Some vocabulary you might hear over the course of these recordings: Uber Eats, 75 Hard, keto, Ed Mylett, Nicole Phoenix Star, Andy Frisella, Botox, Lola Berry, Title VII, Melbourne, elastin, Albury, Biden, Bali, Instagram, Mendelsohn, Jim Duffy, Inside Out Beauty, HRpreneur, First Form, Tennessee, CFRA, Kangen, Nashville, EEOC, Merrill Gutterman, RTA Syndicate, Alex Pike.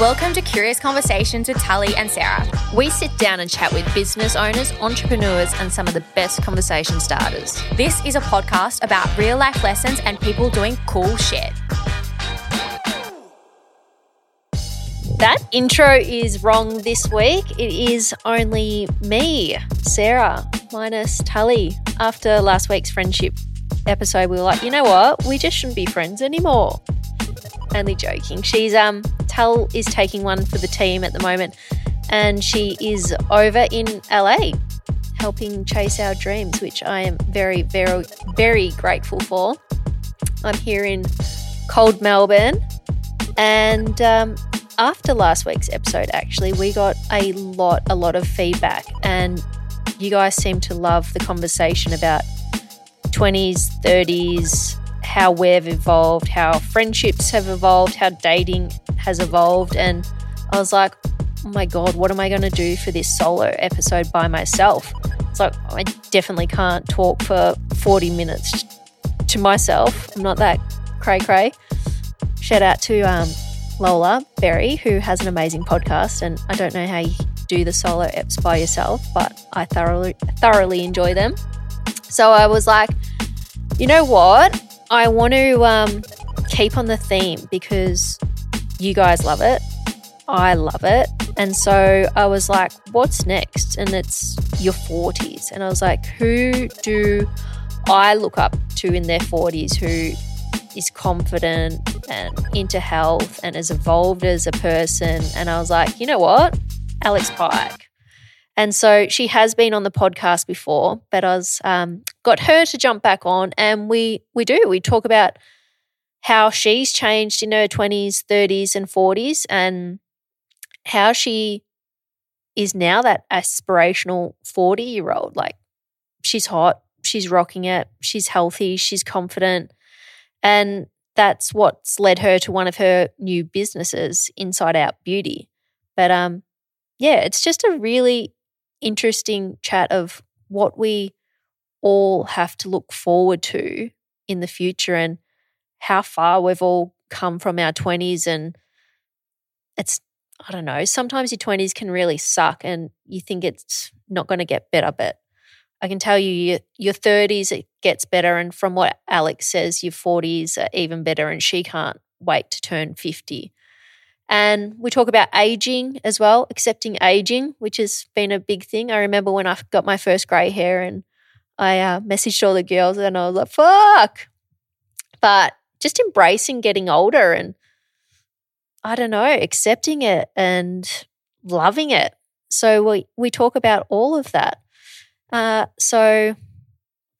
Welcome to Curious Conversations with Tully and Sarah. We sit down and chat with business owners, entrepreneurs, and some of the best conversation starters. This is a podcast about real life lessons and people doing cool shit. That intro is wrong this week. It is only me, Sarah, minus Tully. After last week's friendship episode, we were like, you know what? We just shouldn't be friends anymore. Only joking. She's Tull is taking one for the team at the moment, and she is over in LA helping chase our dreams, which I am very, very, very grateful for. I'm here in cold Melbourne, and after last week's episode, actually, we got a lot of feedback, and you guys seem to love the conversation about 20s, 30s, how we've evolved, how friendships have evolved, how dating has evolved. And I was like, oh my God, what am I going to do for this solo episode by myself? It's like, I definitely can't talk for 40 minutes to myself. I'm not that cray-cray. Shout out to Lola Berry, who has an amazing podcast, and I don't know how you do the solo eps by yourself, but I thoroughly enjoy them. So I was like, you know what? I want to keep on the theme because you guys love it. I love it. And so I was like, what's next? And it's your 40s. And I was like, who do I look up to in their 40s who is confident and into health and has evolved as a person? And I was like, you know what? Alex Pike. And so she has been on the podcast before, but I was got her to jump back on, and we talk about how she's changed in her 20s, 30s and 40s, and how she is now that aspirational 40-year-old. Like, she's hot, she's rocking it, she's healthy, she's confident, and that's what's led her to one of her new businesses, Inside Out Beauty. But yeah, it's just a really interesting chat of what we all have to look forward to in the future and how far we've all come from our 20s. And it's, I don't know, sometimes your 20s can really suck and you think it's not going to get better, but I can tell you your 30s, it gets better, and from what Alex says, your 40s are even better, and she can't wait to turn 50. And we talk about aging as well, accepting aging, which has been a big thing. I remember when I got my first grey hair and I messaged all the girls and I was like, fuck. But just embracing getting older and, I don't know, accepting it and loving it. So we talk about all of that. So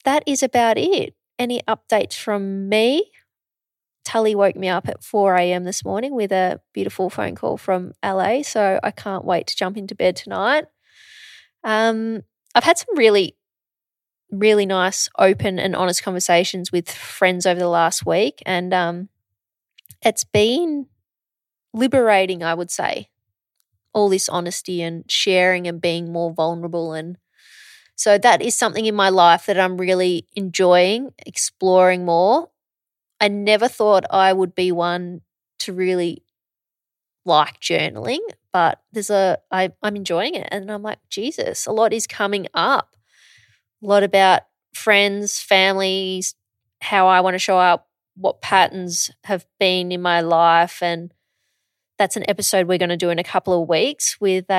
that is about it. Any updates from me? Tully woke me up at 4 a.m. this morning with a beautiful phone call from LA, so I can't wait to jump into bed tonight. I've had some really, really nice, open and honest conversations with friends over the last week, and it's been liberating, I would say, all this honesty and sharing and being more vulnerable. And so that is something in my life that I'm really enjoying, exploring more. I never thought I would be one to really like journaling, but I'm enjoying it, and I'm like, Jesus, a lot is coming up. A lot about friends, families, how I want to show up, what patterns have been in my life, and that's an episode we're going to do in a couple of weeks with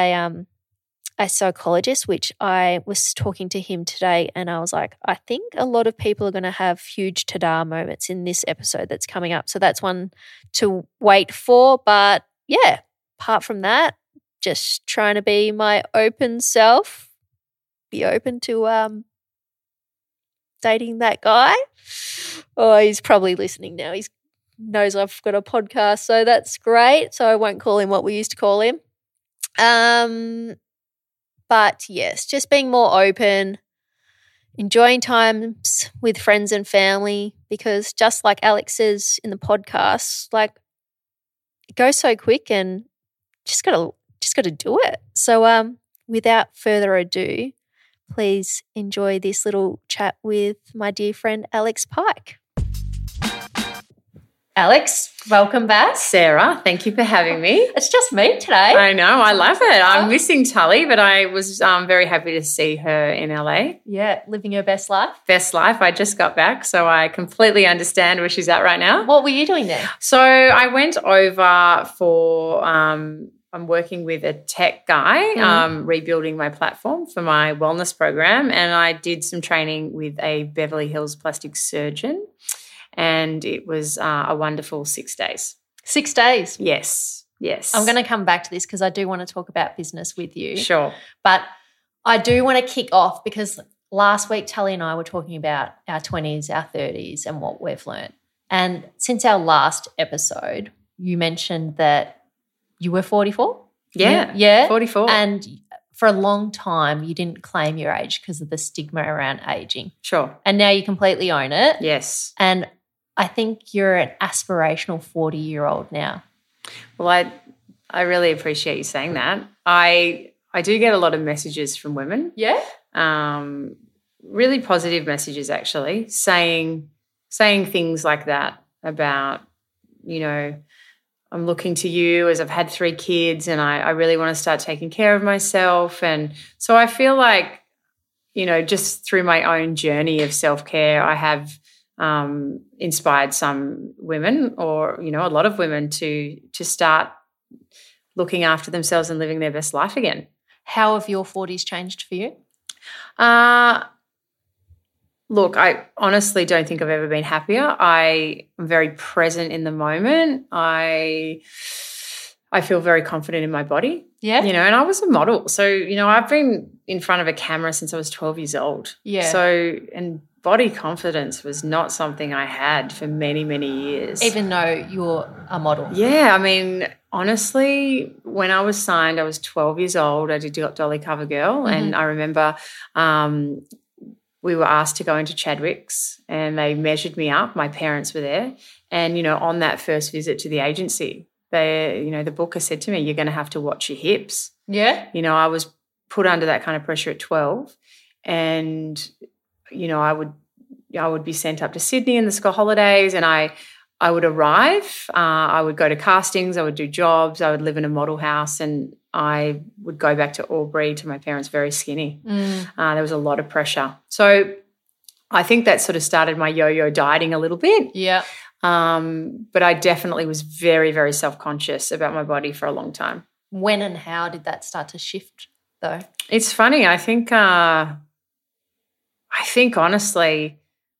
a psychologist, which I was talking to him today, and I was like, I think a lot of people are going to have huge ta-da moments in this episode that's coming up. So that's one to wait for. But yeah, apart from that, just trying to be my open self, be open to dating that guy. Oh, he's probably listening now. He knows I've got a podcast, so that's great. So I won't call him what we used to call him. But, yes, just being more open, enjoying times with friends and family, because just like Alex says in the podcast, like, it goes so quick and just got to do it. So without further ado, please enjoy this little chat with my dear friend Alex Pike. Alex, welcome back. Sarah, thank you for having me. It's just me today. I know, I love it. I'm missing Tully, but I was very happy to see her in LA. Yeah, living her best life. Best life. I just got back, so I completely understand where she's at right now. What were you doing there? So I went over for I'm working with a tech guy, rebuilding my platform for my wellness program, and I did some training with a Beverly Hills plastic surgeon. And it was a wonderful 6 days. 6 days? Yes, yes. I'm going to come back to this because I do want to talk about business with you. Sure. But I do want to kick off because last week Tully and I were talking about our 20s, our 30s and what we've learned. And since our last episode, you mentioned that you were 44? Yeah, yeah. 44. And for a long time you didn't claim your age because of the stigma around aging. Sure. And now you completely own it. Yes. And I think you're an aspirational 40-year-old now. Well, I really appreciate you saying that. I do get a lot of messages from women. Yeah. Really positive messages actually, saying things like that about, you know, I'm looking to you as I've had 3 kids and I really want to start taking care of myself. And so I feel like, you know, just through my own journey of self-care, I have inspired some women or, you know, a lot of women to start looking after themselves and living their best life again. How have your 40s changed for you? Look, I honestly don't think I've ever been happier. I am very present in the moment. I feel very confident in my body. Yeah. You know, and I was a model. So, you know, I've been in front of a camera since I was 12 years old. Yeah. So, and body confidence was not something I had for many, many years. Even though you're a model. Yeah, I mean, honestly, when I was signed, I was 12 years old. I did Dolly CoverGirl, and I remember we were asked to go into Chadwick's and they measured me up. My parents were there, and, you know, on that first visit to the agency, they, you know, the booker said to me, "You're going to have to watch your hips." Yeah. You know, I was put under that kind of pressure at 12, and, you know, I would be sent up to Sydney in the school holidays, and I would arrive, I would go to castings, I would do jobs, I would live in a model house, and I would go back to Albury to my parents very skinny. There was a lot of pressure. So I think that sort of started my yo-yo dieting a little bit. Yeah. But I definitely was very, very self-conscious about my body for a long time. When and how did that start to shift though? It's funny. I think honestly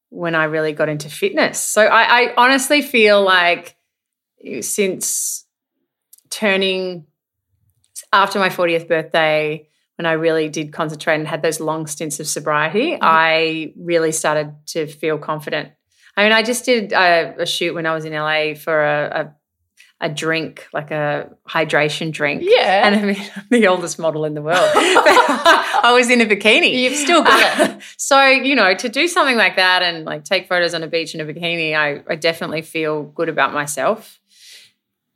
when I really got into fitness. So I honestly feel like since turning after my 40th birthday, when I really did concentrate and had those long stints of sobriety, I really started to feel confident. I mean, I just did a shoot when I was in LA for a drink, like a hydration drink. Yeah. And I mean, I'm the oldest model in the world. I was in a bikini. You've still got it. So, you know, to do something like that and like take photos on a beach in a bikini, I definitely feel good about myself.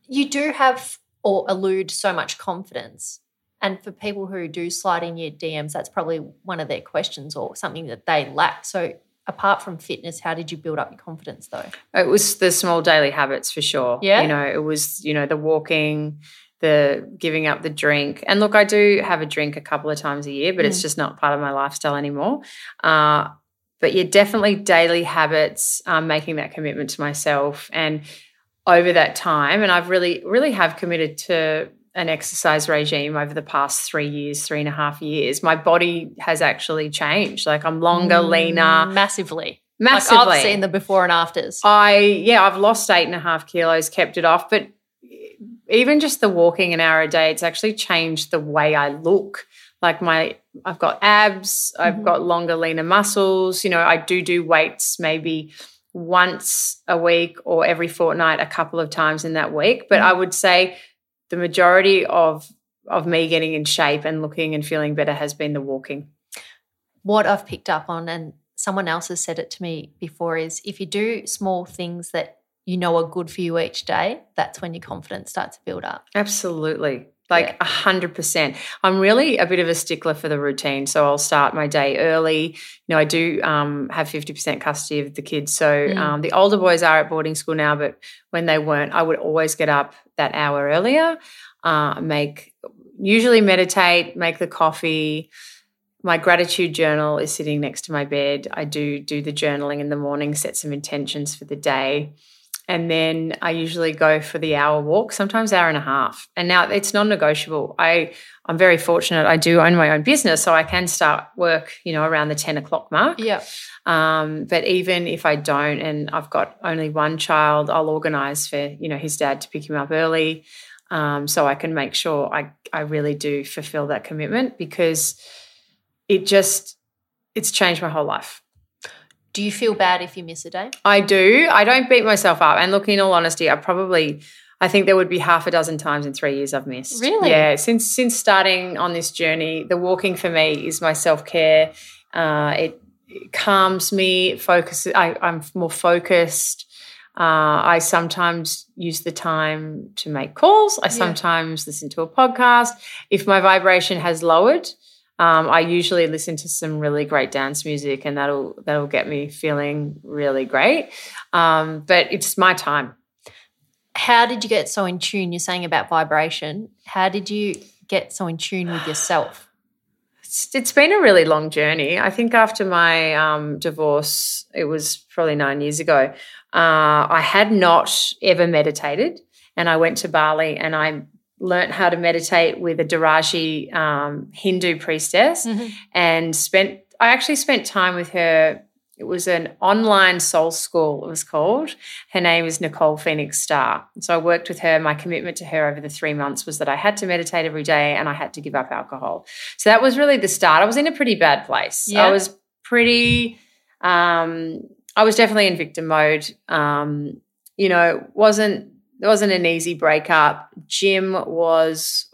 You do have or elude so much confidence. And for people who do slide in your DMs, that's probably one of their questions or something that they lack. So apart from fitness, how did you build up your confidence though? It was the small daily habits for sure. Yeah. You know, it was, you know, the walking, the giving up the drink. And look, I do have a drink a couple of times a year, but it's just not part of my lifestyle anymore. But yeah, definitely daily habits, making that commitment to myself and over that time. And I've really, really have committed to an exercise regime over the past 3 years, 3.5 years. My body has actually changed. Like I'm longer, leaner. Massively. Like I've seen the before and afters. I've lost 8.5 kilos, kept it off. But even just the walking an hour a day, it's actually changed the way I look. Like I've got abs, I've got longer, leaner muscles. You know, I do weights maybe once a week or every fortnight, a couple of times in that week. But I would say the majority of me getting in shape and looking and feeling better has been the walking. What I've picked up on, and someone else has said it to me before, is if you do small things that you know are good for you each day, that's when your confidence starts to build up. Absolutely. Like 100%. I'm really a bit of a stickler for the routine, so I'll start my day early. You know, I do have 50% custody of the kids, so the older boys are at boarding school now, but when they weren't, I would always get up that hour earlier, usually meditate, make the coffee. My gratitude journal is sitting next to my bed. I do the journaling in the morning, set some intentions for the day. And then I usually go for the hour walk, sometimes hour and a half. And now it's non-negotiable. I'm very fortunate. I do own my own business, so I can start work, you know, around the 10 o'clock mark. Yeah. But even if I don't, and I've got only one child, I'll organise for, you know, his dad to pick him up early, so I can make sure I really do fulfil that commitment, because it's changed my whole life. Do you feel bad if you miss a day? I do. I don't beat myself up. And look, in all honesty, I think there would be half a dozen times in 3 years I've missed. Really? Yeah. Since starting on this journey, the walking for me is my self-care. It calms me, focuses. I'm more focused. I sometimes use the time to make calls. I sometimes listen to a podcast. If my vibration has lowered, I usually listen to some really great dance music, and that'll get me feeling really great. But it's my time. How did you get so in tune? You're saying about vibration. How did you get so in tune with yourself? It's been a really long journey. I think after my divorce, it was probably 9 years ago, I had not ever meditated, and I went to Bali and I learnt how to meditate with a Dharaji Hindu priestess, and I actually spent time with her. It was an online soul school, it was called. Her name is Nicole Phoenix Star. So I worked with her. My commitment to her over the 3 months was that I had to meditate every day and I had to give up alcohol. So that was really the start. I was in a pretty bad place. Yeah. I was definitely in victim mode. It wasn't an easy breakup. Jim was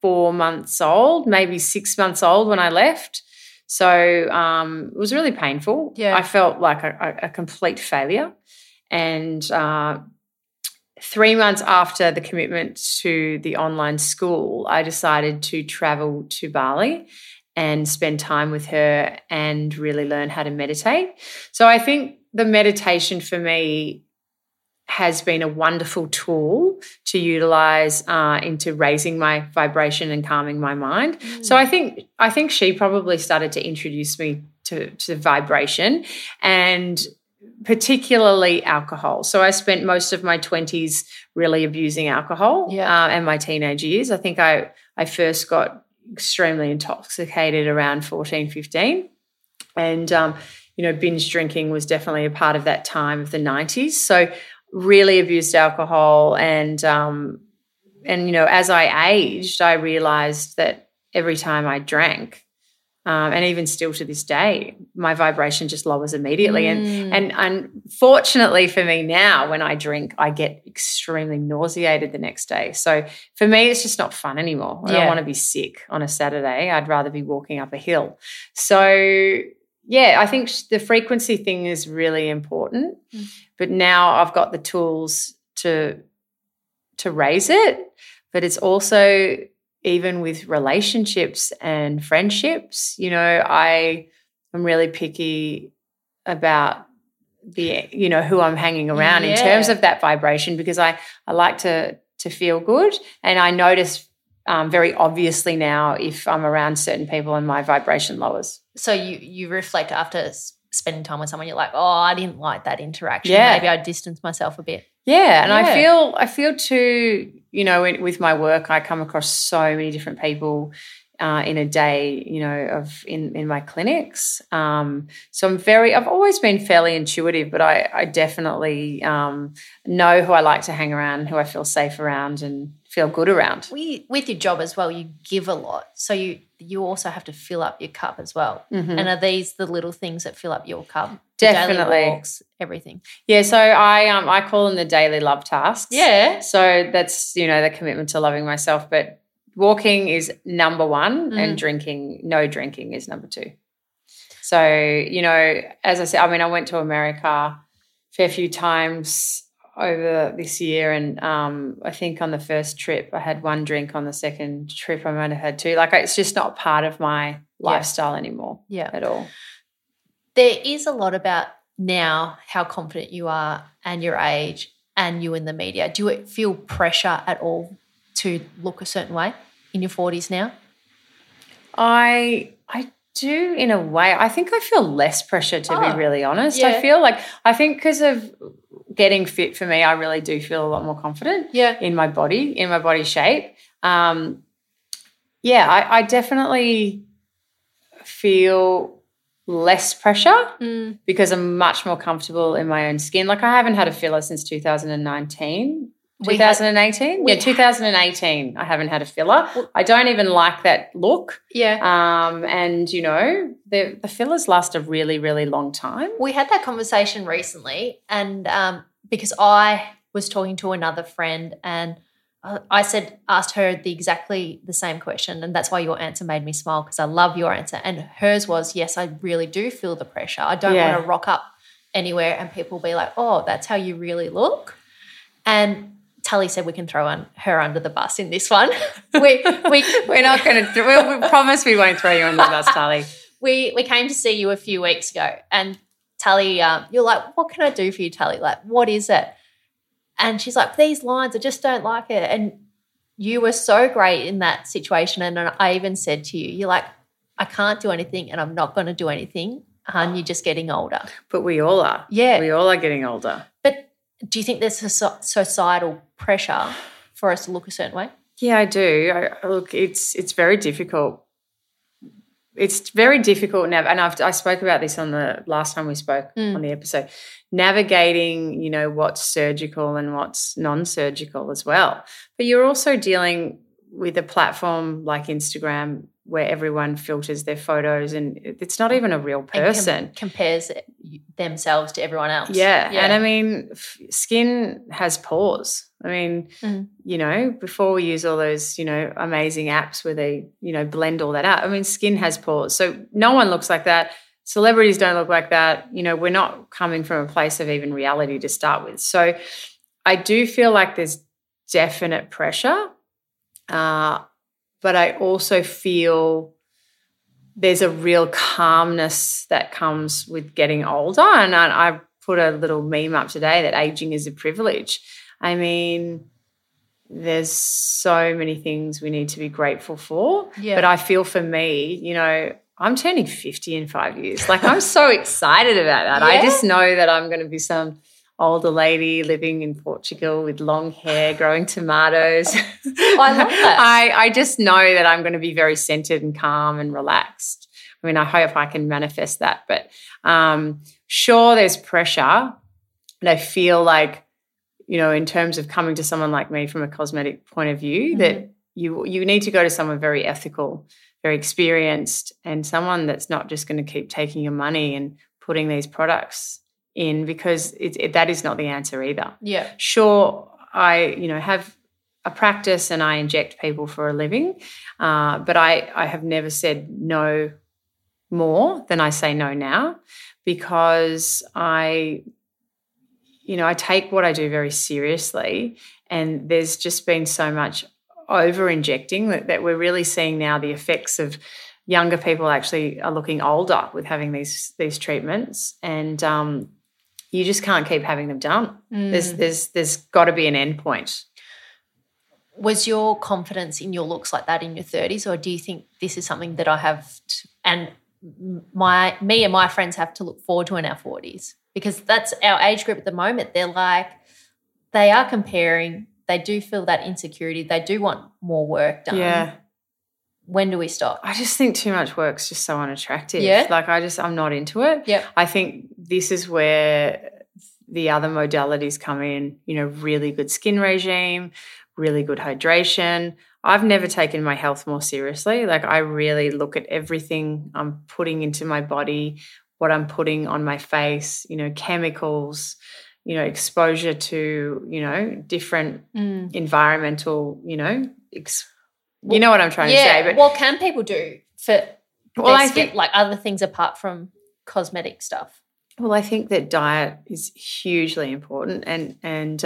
4 months old, maybe 6 months old when I left. So it was really painful. Yeah. I felt like a complete failure. And 3 months after the commitment to the online school, I decided to travel to Bali and spend time with her and really learn how to meditate. So I think the meditation for me has been a wonderful tool to utilize into raising my vibration and calming my mind. So I think she probably started to introduce me to vibration, and particularly alcohol. So I spent most of my 20s really abusing alcohol, and my teenage years. I think I first got extremely intoxicated around 14, 15, and binge drinking was definitely a part of that time of the 90s. So really abused alcohol, and as I aged, I realised that every time I drank, and even still to this day, my vibration just lowers immediately. And unfortunately for me now, when I drink, I get extremely nauseated the next day. So for me, it's just not fun anymore. I don't want to be sick on a Saturday. I'd rather be walking up a hill. So I think the frequency thing is really important, but now I've got the tools to raise it. But it's also, even with relationships and friendships, I'm really picky about who I'm hanging around in terms of that vibration, because I like to feel good, and I notice very obviously now if I'm around certain people and my vibration lowers. So you reflect after spending time with someone, you're like, oh, I didn't like that interaction. Yeah. Maybe I distanced myself a bit. Yeah, and I feel too, with my work, I come across so many different people, in a day, you know, of in my clinics. So I've always been fairly intuitive, but I definitely know who I like to hang around, who I feel safe around and feel good around. With your job as well, you give a lot. So you also have to fill up your cup as well. Mm-hmm. And are these the little things that fill up your cup? Definitely. Daily walks, everything. Yeah, so I call them the daily love tasks. Yeah. So that's, you know, the commitment to loving myself. But walking is number one and no drinking is number two. So, you know, as I said, I mean, I went to America a fair few times over this year, and I think on the first trip I had one drink, on the second trip I might have had two. Like, it's just not part of my lifestyle anymore at all. There is a lot about now how confident you are and your age and you in the media. Do you feel pressure at all to look a certain way in your 40s now? I do in a way. I think I feel less pressure, to be really honest. Yeah. I feel like, I think because of getting fit, for me, I really do feel a lot more confident in my body, in my body shape. I definitely feel less pressure because I'm much more comfortable in my own skin. Like, I haven't had a filler since 2018. I haven't had a filler. I don't even like that look. Yeah. And, you know, the fillers last a really, really long time. We had that conversation recently, and because I was talking to another friend and I asked her exactly the same question, and that's why your answer made me smile, because I love your answer. And hers was, yes, I really do feel the pressure. I don't want to rock up anywhere and people be like, oh, that's how you really look. And Tully said we can throw her under the bus in this one. We're not going to. We promise we won't throw you under the bus, Tully. We came to see you a few weeks ago, and Tully, you're like, what can I do for you, Tully? Like, what is it? And she's like, these lines, I just don't like it. And you were so great in that situation. And I even said to you, you're like, I can't do anything, and I'm not going to do anything. And you're just getting older. But we all are. Yeah. We all are getting older. But do you think there's a societal pressure for us to look a certain way? Yeah, I do. Look, it's very difficult. It's very difficult now, and I spoke about this on the last time we spoke on the episode, navigating, you know, what's surgical and what's non-surgical as well. But you're also dealing with a platform like Instagram where everyone filters their photos and it's not even a real person. Compares themselves to everyone else. Yeah, and I mean, skin has pores. I mean, you know, before we use all those, you know, amazing apps where they, you know, blend all that out, I mean, skin has pores. So no one looks like that. Celebrities don't look like that. You know, we're not coming from a place of even reality to start with. So I do feel like there's definite pressure, but I also feel there's a real calmness that comes with getting older. And I put a little meme up today that aging is a privilege. I mean, there's so many things we need to be grateful for. Yeah. But I feel for me, you know, I'm turning 50 in 5 years. Like, I'm so excited about that. Yeah. I just know that I'm going to be some older lady living in Portugal with long hair, growing tomatoes. I love that. I just know that I'm going to be very centred and calm and relaxed. I mean, I hope I can manifest that. But sure, there's pressure, but I feel like, you know, in terms of coming to someone like me from a cosmetic point of view, that you need to go to someone very ethical, very experienced, and someone that's not just going to keep taking your money and putting these products in, because that is not the answer either. Yeah. Sure, I, you know, have a practice and I inject people for a living, but I have never said no more than I say no now, because I take what I do very seriously, and there's just been so much over-injecting that we're really seeing now the effects of younger people actually are looking older with having these treatments, and you just can't keep having them done. There's got to be an end point. Was your confidence in your looks like that in your 30s, or do you think this is something that I have and me and my friends have to look forward to in our 40s? Because that's our age group at the moment. They're like, they are comparing. They do feel that insecurity. They do want more work done. Yeah. when do we stop? I just think too much work's just so unattractive. Yeah. Like I'm not into it. Yeah. I think this is where the other modalities come in, you know, really good skin regime, really good hydration. I've never taken my health more seriously. Like I really look at everything I'm putting into my body, what I'm putting on my face, you know, chemicals, you know, exposure to, you know, different environmental, you know, you know what I'm trying to say. But what can people do for their skin, like other things apart from cosmetic stuff? Well, I think that diet is hugely important and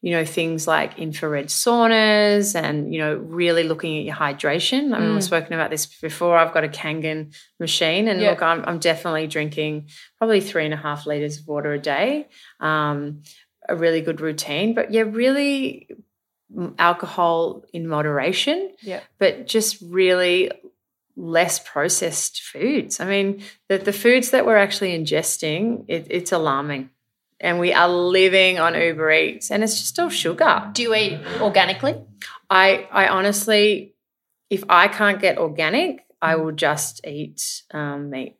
you know, things like infrared saunas and, you know, really looking at your hydration. I mean, we've spoken about this before. I've got a Kangen machine and, look, I'm definitely drinking probably 3.5 litres of water a day, a really good routine. But, yeah, really alcohol in moderation, but just really less processed foods. I mean, the foods that we're actually ingesting, it's alarming. And we are living on Uber Eats and it's just all sugar. Do you eat organically? I honestly, if I can't get organic, I will just eat meat.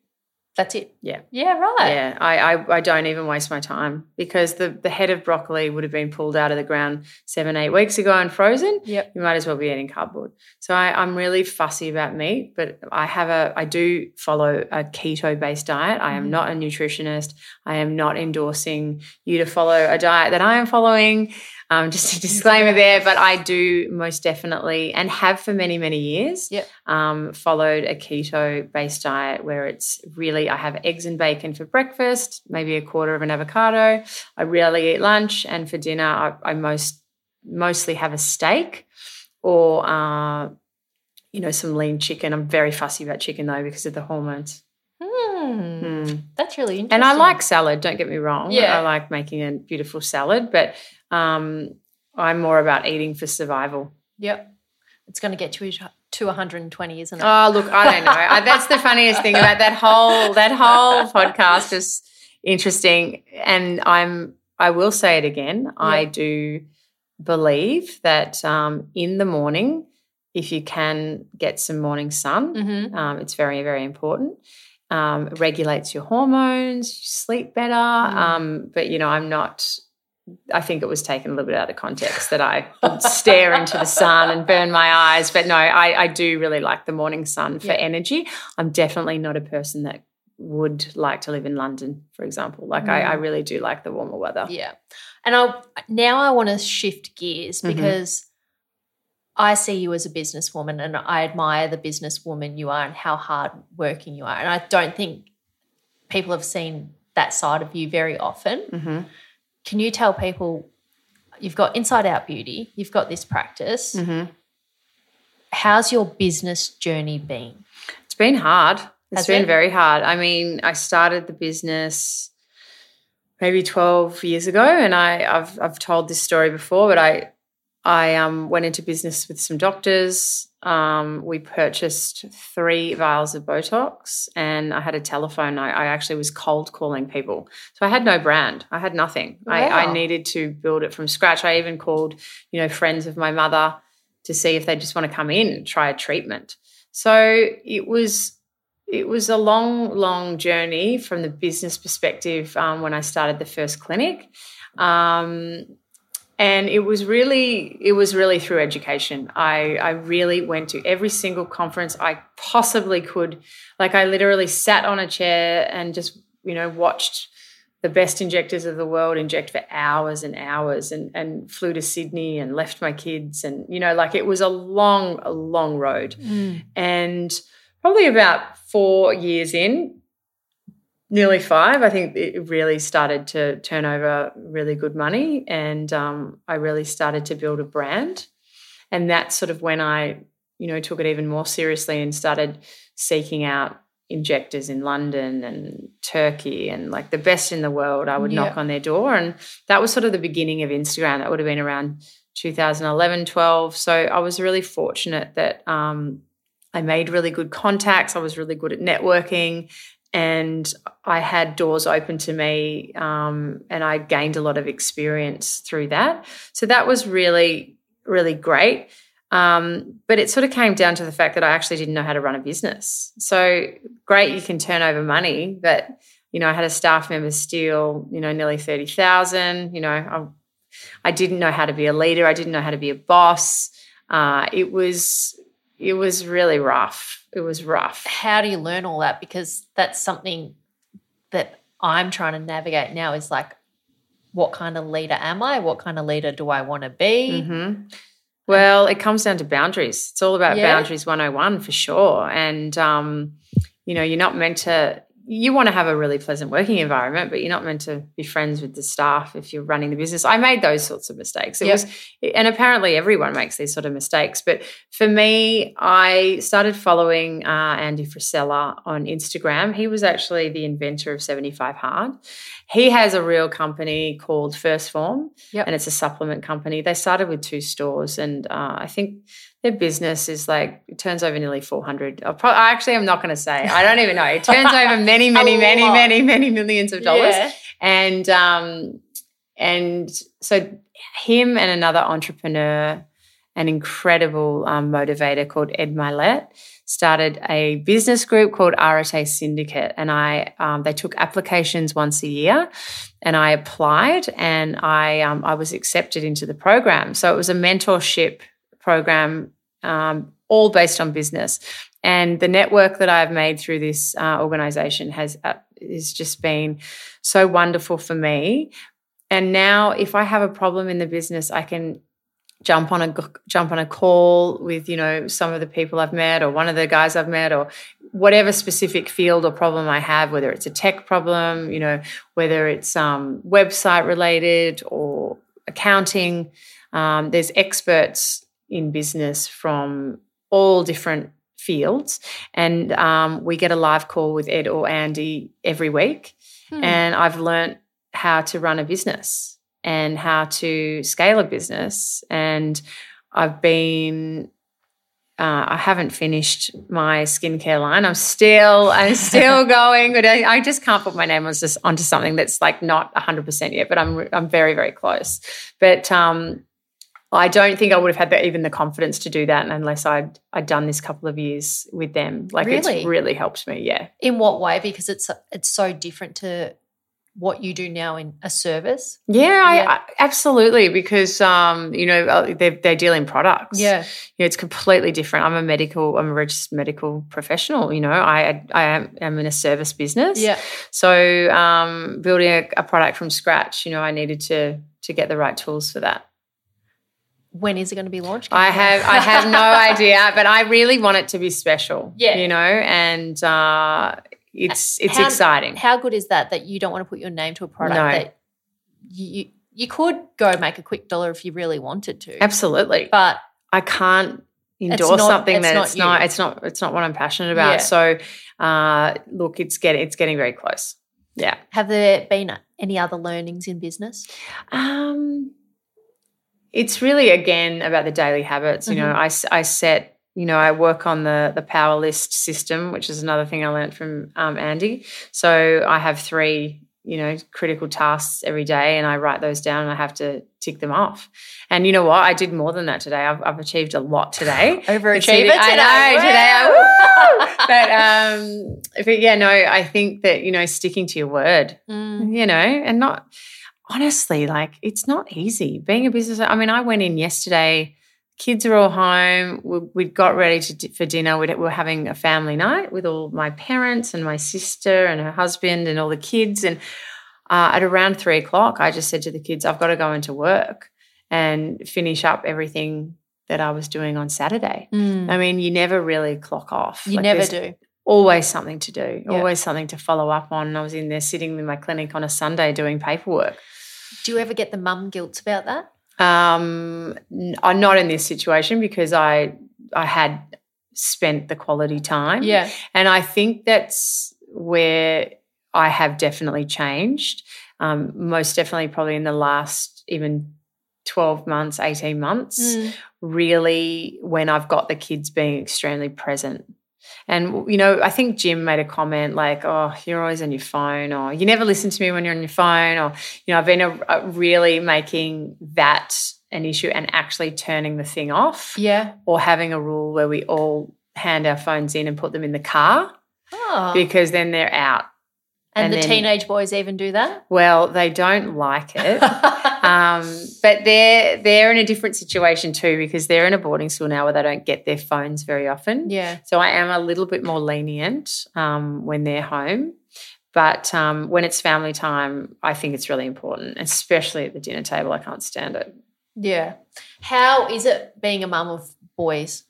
That's it? Yeah. Yeah, right. Yeah, I don't even waste my time because the head of broccoli would have been pulled out of the ground 7-8 weeks ago and frozen. Yep. You might as well be eating cardboard. So I'm really fussy about meat, but I do follow a keto-based diet. I am not a nutritionist. I am not endorsing you to follow a diet that I am following. Just a disclaimer there, but I do most definitely and have for many, many years followed a keto-based diet where it's really I have eggs and bacon for breakfast, maybe a quarter of an avocado. I rarely eat lunch, and for dinner I mostly have a steak or, you know, some lean chicken. I'm very fussy about chicken though because of the hormones. That's really interesting. And I like salad, don't get me wrong. Yeah. I like making a beautiful salad, but I'm more about eating for survival. Yep. It's going to get you to 120, isn't it? Oh, look, I don't know. That's the funniest thing about that whole podcast is interesting. And I will say it again. Yep. I do believe that in the morning, if you can get some morning sun, it's very, very important. It regulates your hormones, you sleep better. But, you know, I think it was taken a little bit out of context that I would stare into the sun and burn my eyes. But, no, I do really like the morning sun for energy. I'm definitely not a person that would like to live in London, for example. Like I really do like the warmer weather. Yeah. And now I want to shift gears because I see you as a businesswoman and I admire the businesswoman you are and how hardworking you are. And I don't think people have seen that side of you very often. Can you tell people you've got Inside Out Beauty, you've got this practice. How's your business journey been? It's been hard. It's been very hard. I mean, I started the business maybe 12 years ago and I've told this story before, but I went into business with some doctors. We purchased 3 vials of Botox and I had a telephone. I actually was cold calling people. So I had no brand. I had nothing. Wow. I needed to build it from scratch. I even called, you know, friends of my mother to see if they just want to come in and try a treatment. So it was a long, long journey from the business perspective when I started the first clinic. And it was really through education. I really went to every single conference I possibly could. Like I literally sat on a chair and just, you know, watched the best injectors of the world inject for hours and hours and flew to Sydney and left my kids and, you know, like it was a long road. And probably about 4 years in, nearly 5, I think it really started to turn over really good money and I really started to build a brand, and that's sort of when I, you know, took it even more seriously and started seeking out injectors in London and Turkey and like the best in the world. I would knock on their door, and that was sort of the beginning of Instagram. That would have been around 2011, 12. So I was really fortunate that I made really good contacts. I was really good at networking. And I had doors open to me and I gained a lot of experience through that. So that was really, really great. But it sort of came down to the fact that I actually didn't know how to run a business. So great, you can turn over money, but, you know, I had a staff member steal, you know, nearly $30,000. You know, I didn't know how to be a leader. I didn't know how to be a boss. It was really rough. It was rough. How do you learn all that? Because that's something that I'm trying to navigate now is like, what kind of leader am I? What kind of leader do I want to be? Mm-hmm. Well, it comes down to boundaries. It's all about boundaries 101 for sure. And, you know, you're not meant to – you want to have a really pleasant working environment, but you're not meant to be friends with the staff if you're running the business. I made those sorts of mistakes. And apparently everyone makes these sort of mistakes. But for me, I started following Andy Frisella on Instagram. He was actually the inventor of 75 Hard. He has a real company called First Form, and it's a supplement company. They started with 2 stores, and I think their business is like, it turns over nearly 400. I'm not going to say. I don't even know. It turns over many, many, many, many, many millions of dollars. Yeah. And so him and another entrepreneur, an incredible motivator called Ed Mylett, started a business group called RTA Syndicate, and they took applications once a year, and I applied, and I was accepted into the program. So it was a mentorship program, all based on business. And the network that I've made through this organisation has just been so wonderful for me. And now if I have a problem in the business, I can jump on a call with, you know, some of the people I've met or one of the guys I've met or whatever specific field or problem I have, whether it's a tech problem, you know, whether it's website related or accounting. There's experts in business from all different fields, and we get a live call with Ed or Andy every week. And I've learnt how to run a business and how to scale a business, and I've been I haven't finished my skincare line. I'm still going, but I just can't put my name onto something that's like not 100% yet, but I'm very, very close. But I don't think I would have had even the confidence to do that unless I'd done this couple of years with them. Like, really? It's really helped me, yeah. In what way? Because it's so different to what you do now in a service. I absolutely, because, you know, they deal in products. Yeah. You know, it's completely different. I'm a registered medical professional, you know. I am in a service business. Yeah. So building a product from scratch, you know, I needed to get the right tools for that. When is it going to be launched? I have no idea, but I really want it to be special. Yeah. You know, and it's exciting. How good is that you don't want to put your name to a product that you could go make a quick dollar if you really wanted to? Absolutely. But I can't endorse something that it's not what I'm passionate about. Yeah. So look, it's getting very close. Yeah. Have there been any other learnings in business? It's really, again, about the daily habits. You know, I set, you know, I work on the power list system, which is another thing I learned from Andy. So I have 3, you know, critical tasks every day, and I write those down and I have to tick them off. And you know what? I did more than that today. I've achieved a lot today. Overachiever today. I know, today. But, yeah, no, I think that, you know, sticking to your word, you know, and not – honestly, like, it's not easy being a business owner. I mean, I went in yesterday, kids are all home, we'd got ready for dinner, we're having a family night with all my parents and my sister and her husband and all the kids, and at around 3:00 I just said to the kids, I've got to go into work and finish up everything that I was doing on Saturday. I mean, you never really clock off. You never do. Always something to do, always something to follow up on. I was in there sitting in my clinic on a Sunday doing paperwork. Do you ever get the mum guilt about that? I'm not in this situation because I had spent the quality time. Yeah. And I think that's where I have definitely changed, most definitely probably in the last even 12 months, 18 months, really when I've got the kids being extremely present. And, you know, I think Jim made a comment like, oh, you're always on your phone, or you never listen to me when you're on your phone, or, you know, I've been really making that an issue and actually turning the thing off. Yeah. Or having a rule where we all hand our phones in and put them in the car. Oh. Because then they're out. And the teenage boys even do that? Well, they don't like it. But they're in a different situation too, because they're in a boarding school now where they don't get their phones very often. Yeah. So I am a little bit more lenient when they're home. But when it's family time, I think it's really important, especially at the dinner table. I can't stand it. Yeah. How is it being a mum of boys?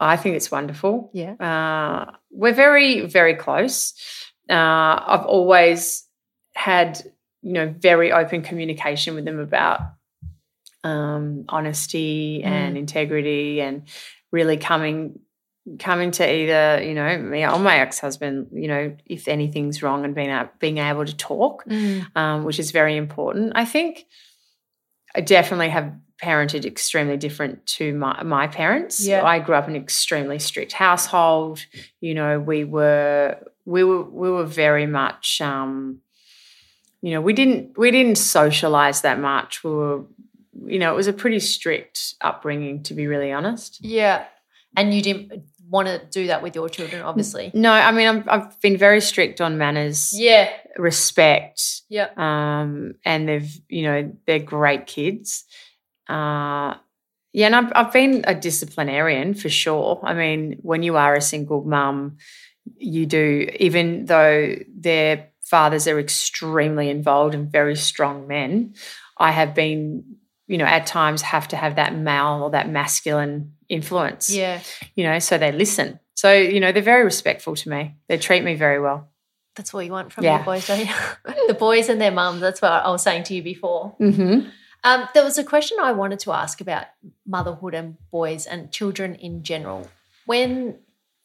I think it's wonderful. Yeah. We're very, very close. I've always had, you know, very open communication with them about honesty and integrity, and really coming to either, you know, me or my ex-husband, you know, if anything's wrong, and being able to talk, which is very important. I think I definitely have parented extremely different to my parents. Yeah. I grew up in an extremely strict household. You know, we were very much, you know, we didn't socialise that much. We were, you know, it was a pretty strict upbringing, to be really honest. Yeah, and you didn't want to do that with your children, obviously. No, I mean, I've been very strict on manners. Yeah, respect. Yeah, and they're great kids. Yeah, and I've been a disciplinarian for sure. I mean, when you are a single mum, you do, even though their fathers are extremely involved and very strong men, I have been, you know, at times have to have that male or that masculine influence. Yeah. You know, so they listen. So, you know, they're very respectful to me. They treat me very well. That's what you want from your boys, don't you? The boys and their mums, that's what I was saying to you before. Mm-hmm. There was a question I wanted to ask about motherhood and boys and children in general. When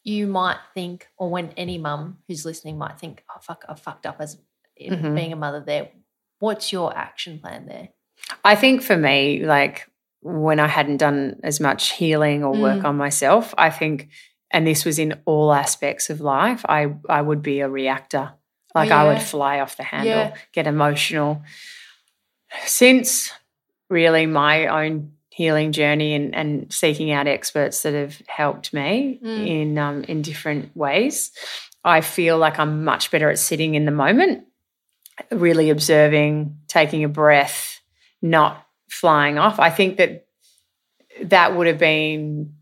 you might think, or when any mum who's listening might think, oh, fuck, I've fucked up as being a mother there, what's your action plan there? I think for me, like when I hadn't done as much healing or work on myself, I think, and this was in all aspects of life, I would be a reactor. Like I would fly off the handle, get emotional. Since really my own healing journey and seeking out experts that have helped me in different ways, I feel like I'm much better at sitting in the moment, really observing, taking a breath, not flying off. I think that would have been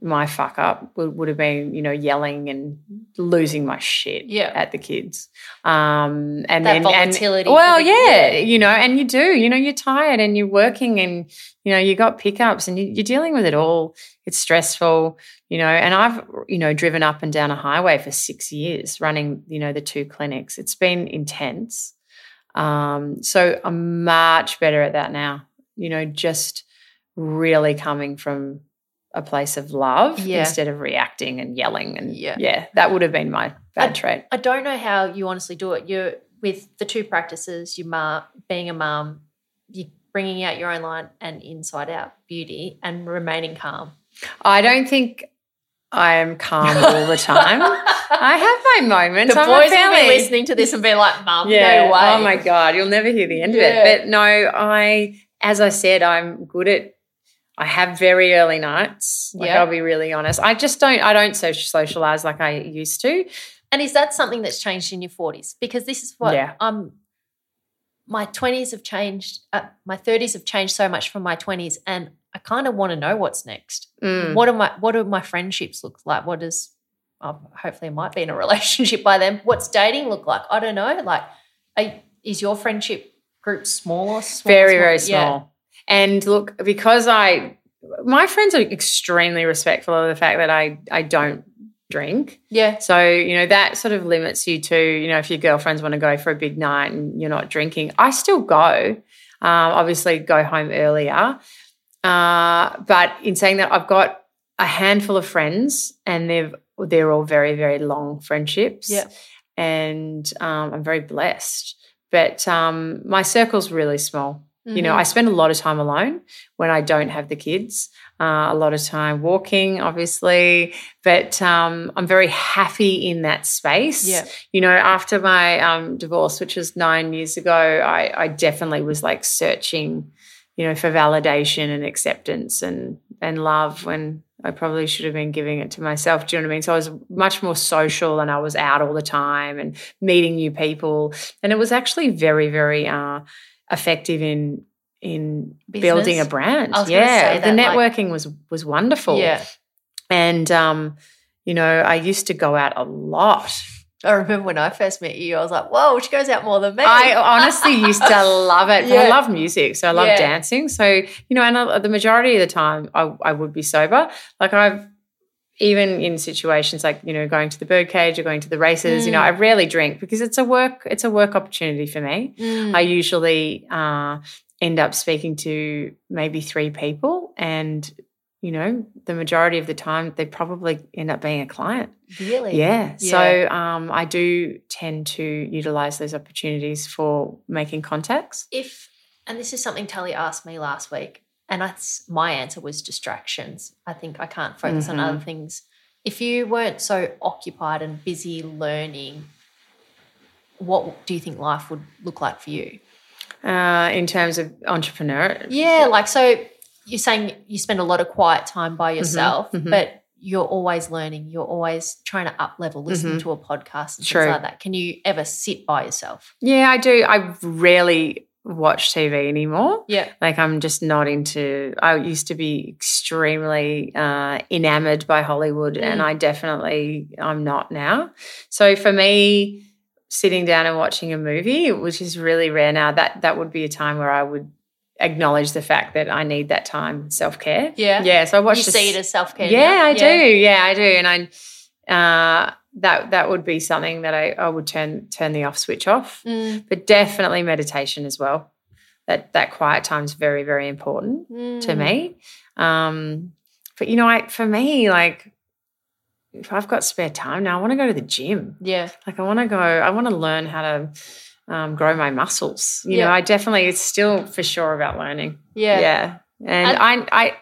my fuck up, would have been, you know, yelling and losing my shit at the kids. And that then volatility. And, well, you know, and you do, you know, you're tired and you're working and, you know, you got pickups and you're dealing with it all. It's stressful, you know, and I've, you know, driven up and down a highway for 6 years running, you know, the two clinics. It's been intense. So I'm much better at that now, you know, just really coming from a place of love instead of reacting and yelling. And, that would have been my bad trait. I don't know how you honestly do it. You're with the two practices, being a mum, you're bringing out your own line and Inside Out Beauty and remaining calm. I don't think I am calm all the time. I have my moments. The boys will be listening to this and be like, Mum, no way. Oh, my God, you'll never hear the end of it. But, no, as I said, I'm good at, I have very early nights, like I'll be really honest. I just don't socialise like I used to. And is that something that's changed in your 40s? Because this is what my 20s have changed, my 30s have changed so much from my 20s, and I kind of want to know what's next. What do my friendships look like? What does hopefully I might be in a relationship by then. What's dating look like? I don't know. Like is your friendship group small? Very small. Yeah. And, look, because my friends are extremely respectful of the fact that I don't drink. Yeah. So, you know, that sort of limits you to, you know, if your girlfriends want to go for a big night and you're not drinking, I still go, obviously go home earlier. But in saying that, I've got a handful of friends and they're all very, very long friendships. Yeah. And I'm very blessed. But my circle's really small. You know, I spend a lot of time alone when I don't have the kids, a lot of time walking, obviously, but I'm very happy in that space. Yeah. You know, after my divorce, which was 9 years ago, I definitely was like searching you know, for validation and acceptance and love when I probably should have been giving it to myself. Do you know what I mean? So I was much more social and I was out all the time and meeting new people. And it was actually very, very effective in business, building a brand. Yeah, the networking was wonderful. Yeah. And, you know, I used to go out a lot. I remember when I first met you, I was like, whoa, she goes out more than me. I honestly used to love it. Yeah. I love music, so I love dancing. So, you know, and the majority of the time I would be sober. Like I've, even in situations like, you know, going to the birdcage or going to the races, you know, I rarely drink because it's a work opportunity for me. I usually end up speaking to maybe 3 people and, you know, the majority of the time they probably end up being a client. Really? Yeah. So I do tend to utilise those opportunities for making contacts. And this is something Tully asked me last week, and that's my answer was distractions. I think I can't focus on other things. If you weren't so occupied and busy learning, what do you think life would look like for you? In terms of entrepreneur? Yeah, like so... You're saying you spend a lot of quiet time by yourself, but you're always learning. You're always trying to up-level, listening to a podcast and things like that. Can you ever sit by yourself? Yeah, I do. I rarely watch TV anymore. Yeah. Like I'm just not into – I used to be extremely enamoured by Hollywood and I'm not now. So for me, sitting down and watching a movie, which is really rare now, that would be a time where I would – acknowledge the fact that I need that time, self-care. Yeah. Yeah, so I watched see it as self-care. Yeah, now. I do. Yeah, I do. And I that would be something that I would turn the off switch off. But definitely meditation as well. That quiet time is very, very important to me. But, you know, for me, like, if I've got spare time now, I want to go to the gym. Yeah. Like I want to learn how to grow my muscles. You know, I definitely, it's still for sure about learning. Yeah. Yeah. And I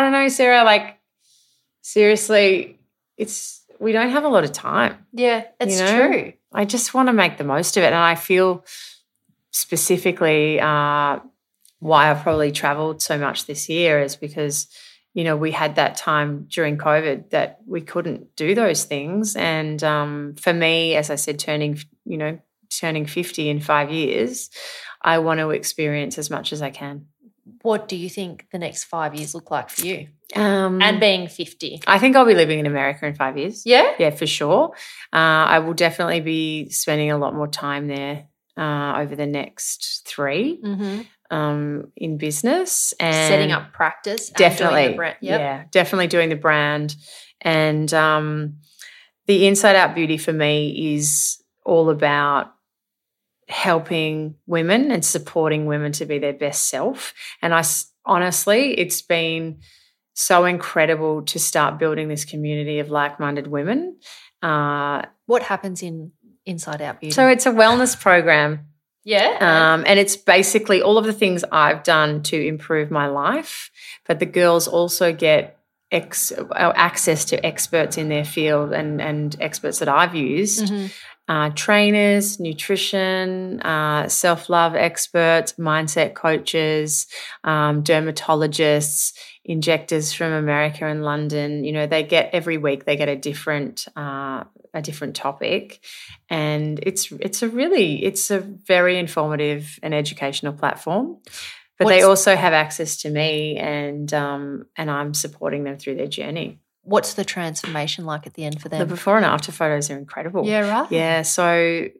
don't know, Sarah, like seriously, we don't have a lot of time. Yeah, it's true. I just want to make the most of it. And I feel specifically why I've probably traveled so much this year is because, you know, we had that time during COVID that we couldn't do those things. And for me, as I said, turning 50 in 5 years, I want to experience as much as I can. What do you think the next 5 years look like for you? And being 50? I think I'll be living in America in 5 years. Yeah? Yeah, for sure. I will definitely be spending a lot more time there over the next 3 in business. And setting up practice. Definitely. And doing the brand. Yep. Yeah, definitely doing the brand. And the Inside Out Beauty for me is all about helping women and supporting women to be their best self. And I honestly, it's been so incredible to start building this community of like-minded women. What happens in Inside Out Beauty? So it's a wellness program. Yeah. And it's basically all of the things I've done to improve my life, but the girls also get access to experts in their field and experts that I've used, trainers, nutrition, self-love experts, mindset coaches, dermatologists, injectors from America and London. You know, they get every week they get a different topic, and it's a very informative and educational platform. But they also have access to me, and I'm supporting them through their journey. What's the transformation like at the end for them? The before and after photos are incredible. Yeah, right? Yeah, so they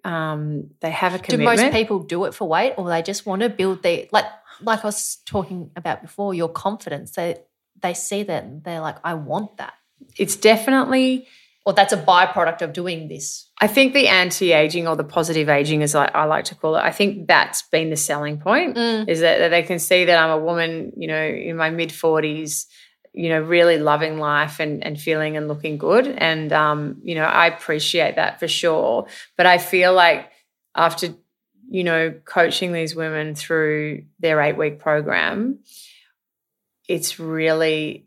have a commitment. Do most people do it for weight, or they just want to build their – like I was talking about before, your confidence. They see that and they're like, I want that. It's definitely – or that's a byproduct of doing this. I think the anti-aging or the positive aging, as I like to call it, I think that's been the selling point is that they can see that I'm a woman, you know, in my mid-40s, you know, really loving life and feeling and looking good. And, you know, I appreciate that for sure. But I feel like after, you know, coaching these women through their 8-week program, it's really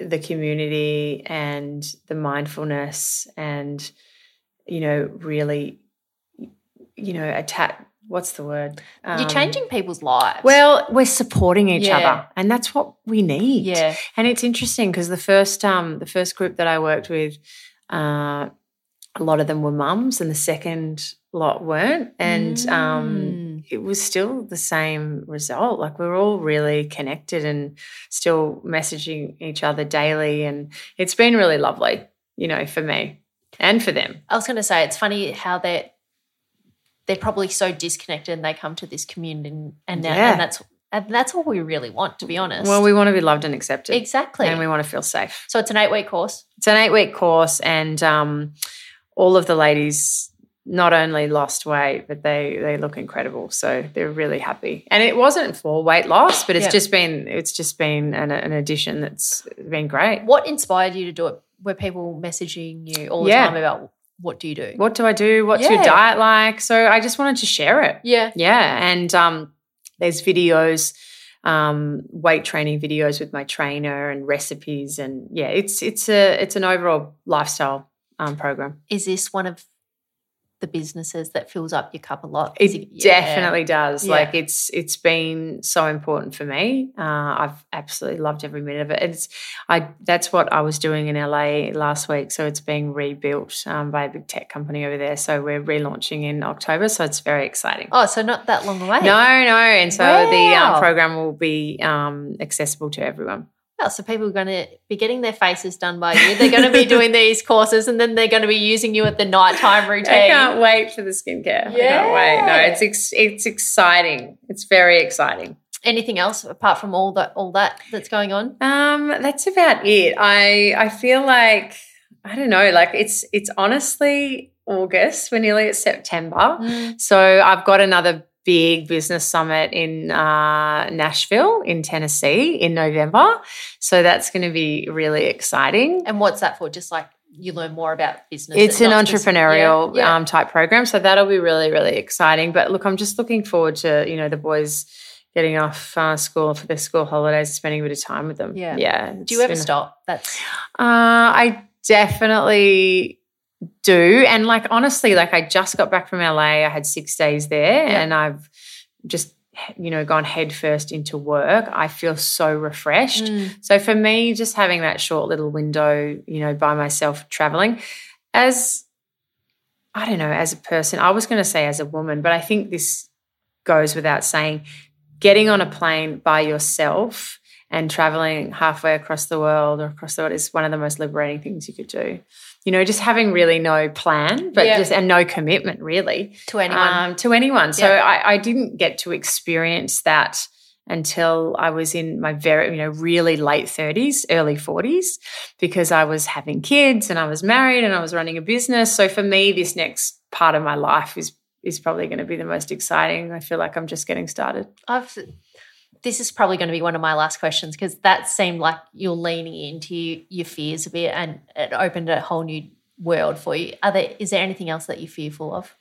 the community and the mindfulness and, you know, really, you know, what's the word? You're changing people's lives. Well, we're supporting each other, and that's what we need. Yeah. And it's interesting because the first group that I worked with, a lot of them were mums, and the second lot weren't, and it was still the same result. Like, we're all really connected and still messaging each other daily, and it's been really lovely, you know, for me and for them. I was going to say, it's funny how they're probably so disconnected and they come to this community and that's all we really want, to be honest. Well, we want to be loved and accepted. Exactly. And we want to feel safe. So it's an 8-week course. It's an 8-week course, and all of the ladies not only lost weight, but they look incredible. So they're really happy. And it wasn't for weight loss, but it's just been an addition that's been great. What inspired you to do it? Were people messaging you all the time about what do you do? What do I do? What's your diet like? So I just wanted to share it. Yeah. Yeah. And there's videos, weight training videos with my trainer and recipes, and it's an overall lifestyle program. Is this one of the businesses that fills up your cup a lot? It definitely does. Yeah. Like, it's been so important for me. I've absolutely loved every minute of it. That's what I was doing in LA last week. So it's being rebuilt by a big tech company over there. So we're relaunching in October. So it's very exciting. Oh, so not that long away. No. And so the program will be accessible to everyone. So people are going to be getting their faces done by you. They're going to be doing these courses, and then they're going to be using you at the nighttime routine. I can't wait for the skincare. Yeah. I can't wait. No, it's exciting. It's very exciting. Anything else apart from all that that's going on? That's about it. I feel like, I don't know, like it's honestly August. We're nearly at September. So I've got another big business summit in Nashville in Tennessee in November. So that's going to be really exciting. And what's that for? Just like you learn more about business. It's an entrepreneurial type program. So that'll be really, really exciting. But look, I'm just looking forward to, you know, the boys getting off school for their school holidays, spending a bit of time with them. Yeah. Yeah. Do you ever stop? I definitely do. And like, honestly, like, I just got back from LA. I had 6 days there and I've just, you know, gone head first into work. I feel so refreshed. So for me, just having that short little window, you know, by myself traveling, as a person, I was going to say as a woman, but I think this goes without saying, getting on a plane by yourself and traveling halfway across the world is one of the most liberating things you could do. You know, just having really no plan, but just and no commitment really to anyone. So I didn't get to experience that until I was in my really late 30s, early 40s, because I was having kids and I was married and I was running a business. So for me, this next part of my life is probably going to be the most exciting. I feel like I'm just getting started. This is probably going to be one of my last questions, because that seemed like you're leaning into your fears a bit and it opened a whole new world for you. Is there anything else that you're fearful of?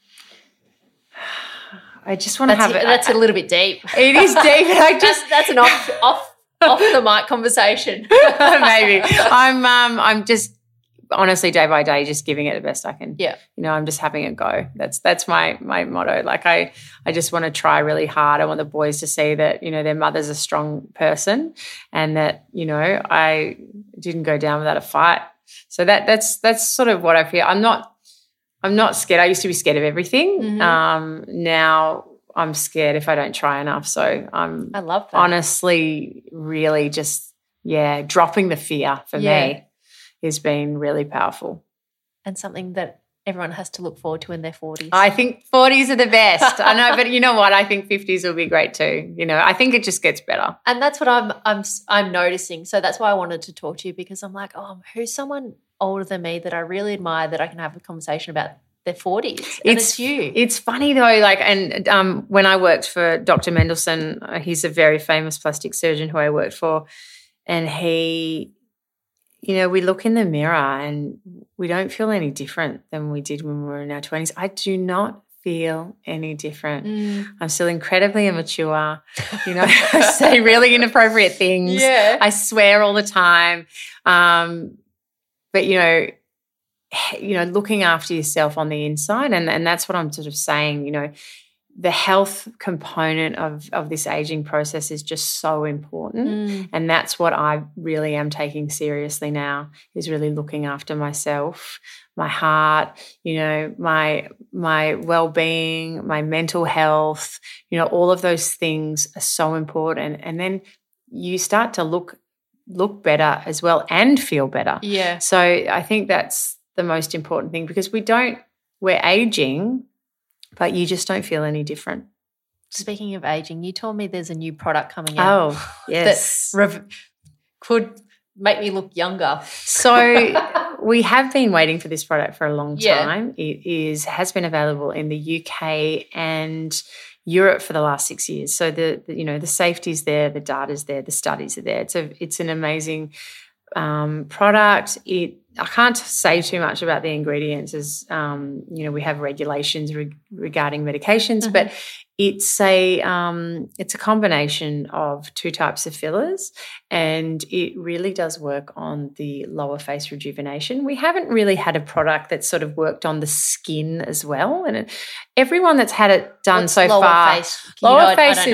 I just want to have it. That's a little bit deep. It is deep. That's an off the mic conversation. Maybe. I'm just honestly day by day just giving it the best I can. Yeah. You know, I'm just having a go. That's my motto. Like, I just want to try really hard. I want the boys to see that, you know, their mother's a strong person and that, you know, I didn't go down without a fight. So that's sort of what I feel. I'm not scared. I used to be scared of everything. Now I'm scared if I don't try enough. So I love that. Honestly really just, dropping the fear for me has been really powerful. And something that everyone has to look forward to in their 40s. I think 40s are the best. I know, but you know what? I think 50s will be great too. You know, I think it just gets better. And that's what I'm noticing. So that's why I wanted to talk to you, because I'm like, who's someone older than me that I really admire that I can have a conversation about their 40s? And it's you. It's funny though, like, and when I worked for Dr. Mendelsohn, he's a very famous plastic surgeon who I worked for, and he... You know, we look in the mirror and we don't feel any different than we did when we were in our 20s. I do not feel any different. I'm still incredibly immature. You know, I say really inappropriate things. Yeah. I swear all the time. But, you know, looking after yourself on the inside, and that's what I'm sort of saying, you know, the health component of this aging process is just so important. And that's what I really am taking seriously now, is really looking after myself, my heart, you know, my well-being, my mental health, you know, all of those things are so important. And then you start to look better as well and feel better. Yeah. So I think that's the most important thing, because we're aging, but you just don't feel any different. Speaking of aging, you told me there's a new product coming out. Oh, yes. That could make me look younger. So we have been waiting for this product for a long time. Yeah. It has been available in the UK and Europe for the last 6 years. So the safety's there, the data's there, the studies are there. It's an amazing product. I can't say too much about the ingredients, as we have regulations regarding medications, mm-hmm. but it's a combination of two types of fillers, and it really does work on the lower face rejuvenation. We haven't really had a product that's sort of worked on the skin as well, and everyone that's had it done so far, lower face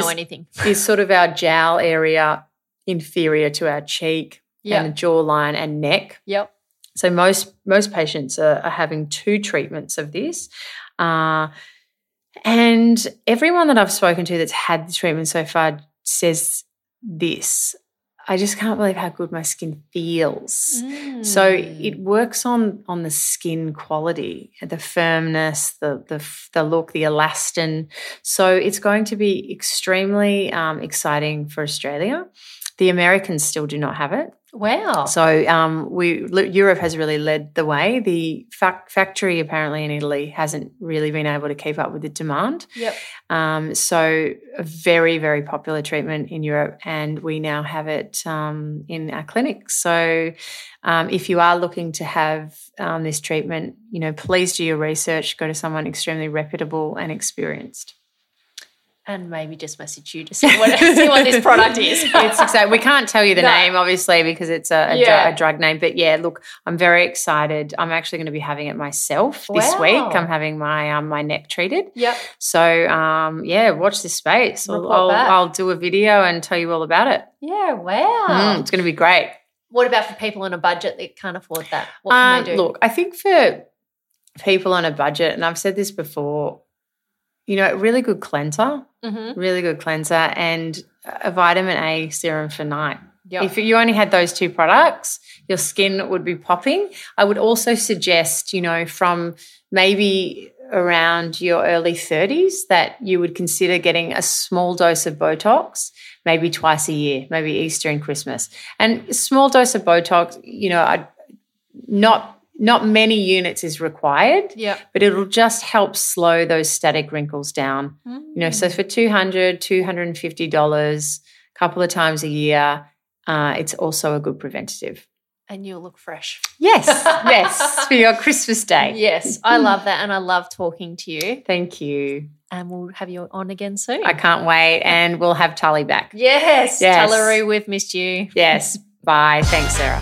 is sort of our jowl area, inferior to our cheek, yep. and jawline and neck. Yep. So most patients are having two treatments of this, and everyone that I've spoken to that's had the treatment so far says this: I just can't believe how good my skin feels. So it works on the skin quality, the firmness, the look, the elastin. So it's going to be extremely exciting for Australia. The Americans still do not have it. Wow. So Europe has really led the way. The factory apparently in Italy hasn't really been able to keep up with the demand. Yep. So a very, very popular treatment in Europe, and we now have it in our clinic. So if you are looking to have this treatment, you know, please do your research, go to someone extremely reputable and experienced. And maybe just message you to see what this product is. It's exciting. We can't tell you the name, obviously, because it's a drug name. But, yeah, look, I'm very excited. I'm actually going to be having it myself this week. I'm having my neck treated. Yep. So, watch this space. I'll do a video and tell you all about it. Yeah, wow. It's going to be great. What about for people on a budget that can't afford that? What can they do? Look, I think for people on a budget, and I've said this before, you know, a really good cleanser, mm-hmm. And a vitamin A serum for night. Yep. If you only had those two products, your skin would be popping. I would also suggest, you know, from maybe around your early 30s, that you would consider getting a small dose of Botox, maybe twice a year, maybe Easter and Christmas. And a small dose of Botox, you know, Not many units is required, but it'll just help slow those static wrinkles down. You know, so for $200, $250, a couple of times a year, it's also a good preventative. And you'll look fresh. Yes, yes, for your Christmas day. Yes, I love that, and I love talking to you. Thank you. And we'll have you on again soon. I can't wait, and we'll have Tully back. Yes. Tullaroo, we've missed you. Yes, bye. Thanks, Sarah.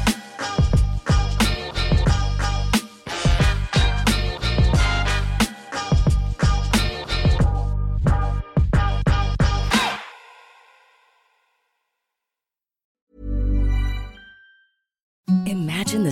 Imagine the